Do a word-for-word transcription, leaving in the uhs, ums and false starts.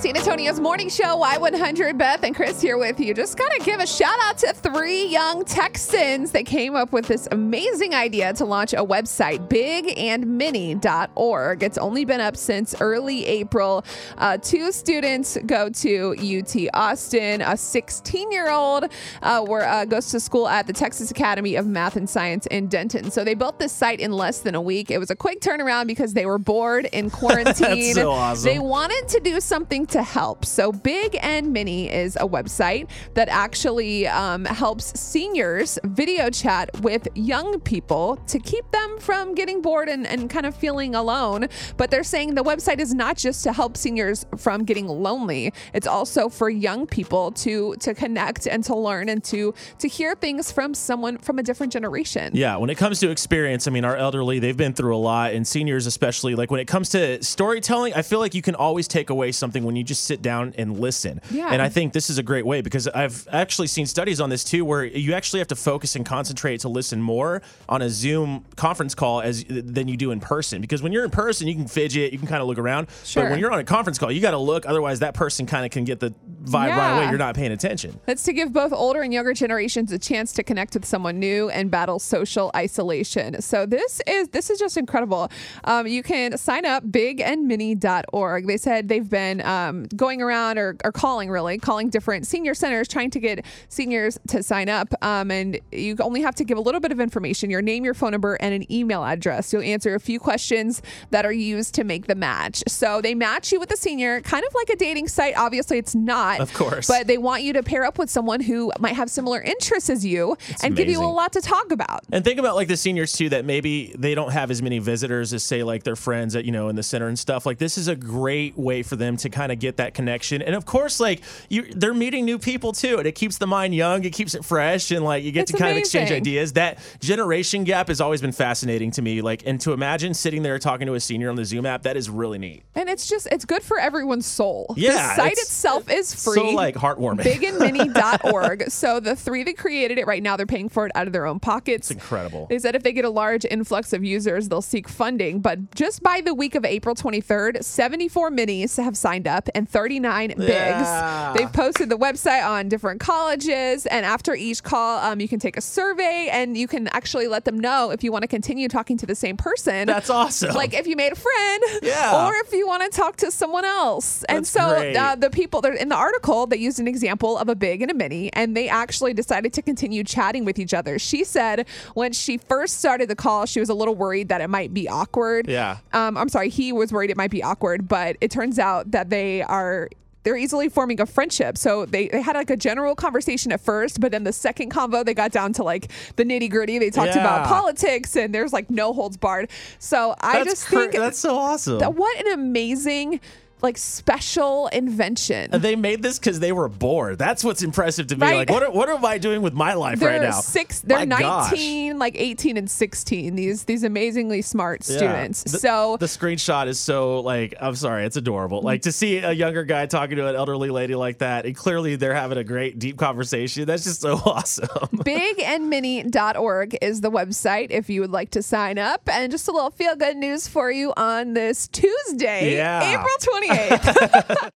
San Antonio's Morning Show, Y one hundred, Beth and Chris here with you. Just gotta give a shout out to three young Texans. They came up with this amazing idea to launch a website, big and mini dot org. It's only been up since early April. Uh, two students go to U T Austin. A sixteen-year-old uh, were, uh, goes to school at the Texas Academy of Math and Science in Denton. So they built this site in less than a week. It was a quick turnaround because they were bored in quarantine. That's so awesome. They wanted to do something to help. So Big and Mini is a website that actually um, helps seniors video chat with young people to keep them from getting bored and, and kind of feeling alone. But they're saying the website is not just to help seniors from getting lonely. It's also for young people to to connect and to learn and to to hear things from someone from a different generation. Yeah, when it comes to experience, I mean, our elderly, they've been through a lot, and seniors especially, like when it comes to storytelling, I feel like you can always take away something when you just sit down and listen. Yeah. And I think this is a great way, because I've actually seen studies on this too, where you actually have to focus and concentrate to listen more on a Zoom conference call as than you do in person. Because when you're in person, you can fidget, you can kind of look around. Sure. But when you're on a conference call, you got to look. Otherwise, that person kind of can get the vibe yeah. right away. You're not paying attention. That's to give both older and younger generations a chance to connect with someone new and battle social isolation. So this is this is just incredible. Um, you can sign up big and mini dot org. They said they've been Um, Um, going around or, or calling, really, calling different senior centers, trying to get seniors to sign up. Um, and you only have to give a little bit of information, your name, your phone number, and an email address. You'll answer a few questions that are used to make the match. So they match you with a senior, kind of like a dating site. Obviously, it's not. Of course. But they want you to pair up with someone who might have similar interests as you. It's and amazing. Give you a lot to talk about. And think about like the seniors, too, that maybe they don't have as many visitors as, say, like their friends at, you know, in the center and stuff. Like, this is a great way for them to kind of get that connection, and of course, like you, they're meeting new people too, and it keeps the mind young, it keeps it fresh, and like you get it's to kind amazing. Of exchange ideas. That generation gap has always been fascinating to me, like, and to imagine sitting there talking to a senior on the Zoom app, that is really neat. And it's just, it's good for everyone's soul. Yeah, the site it's, itself is free, so like heartwarming. big and mini dot org. So the three that created it right now, they're paying for it out of their own pockets. It's incredible. They said if they get a large influx of users, they'll seek funding. But just by the week of April twenty-third, seventy-four minis have signed up. And thirty-nine bigs. Yeah. They've posted the website on different colleges, and after each call, um, you can take a survey, and you can actually let them know if you want to continue talking to the same person. That's awesome. Like if you made a friend, yeah. or if you want to talk to someone else. That's and so uh, the people that in the article, they used an example of a big and a mini, and they actually decided to continue chatting with each other. She said when she first started the call, she was a little worried that it might be awkward. Yeah. Um, I'm sorry, he was worried it might be awkward, but it turns out that they. They are they're easily forming a friendship. So they, they had like a general conversation at first, but then the second convo, they got down to like the nitty gritty. They talked yeah. about politics, and there's like no holds barred. So I that's just cr- think that's so awesome. That, what an amazing, like, special invention. They made this because they were bored. That's what's impressive to me. Right. Like, what are, what am I doing with my life they're right now? Six, they're my nineteen, gosh. Like eighteen and sixteen. These these amazingly smart yeah. students. The, so the screenshot is so, like, I'm sorry, it's adorable. Like, to see a younger guy talking to an elderly lady like that, and clearly they're having a great deep conversation. That's just so awesome. big and mini dot org is the website if you would like to sign up. And just a little feel good news for you on this Tuesday, yeah. April twentieth. Yeah.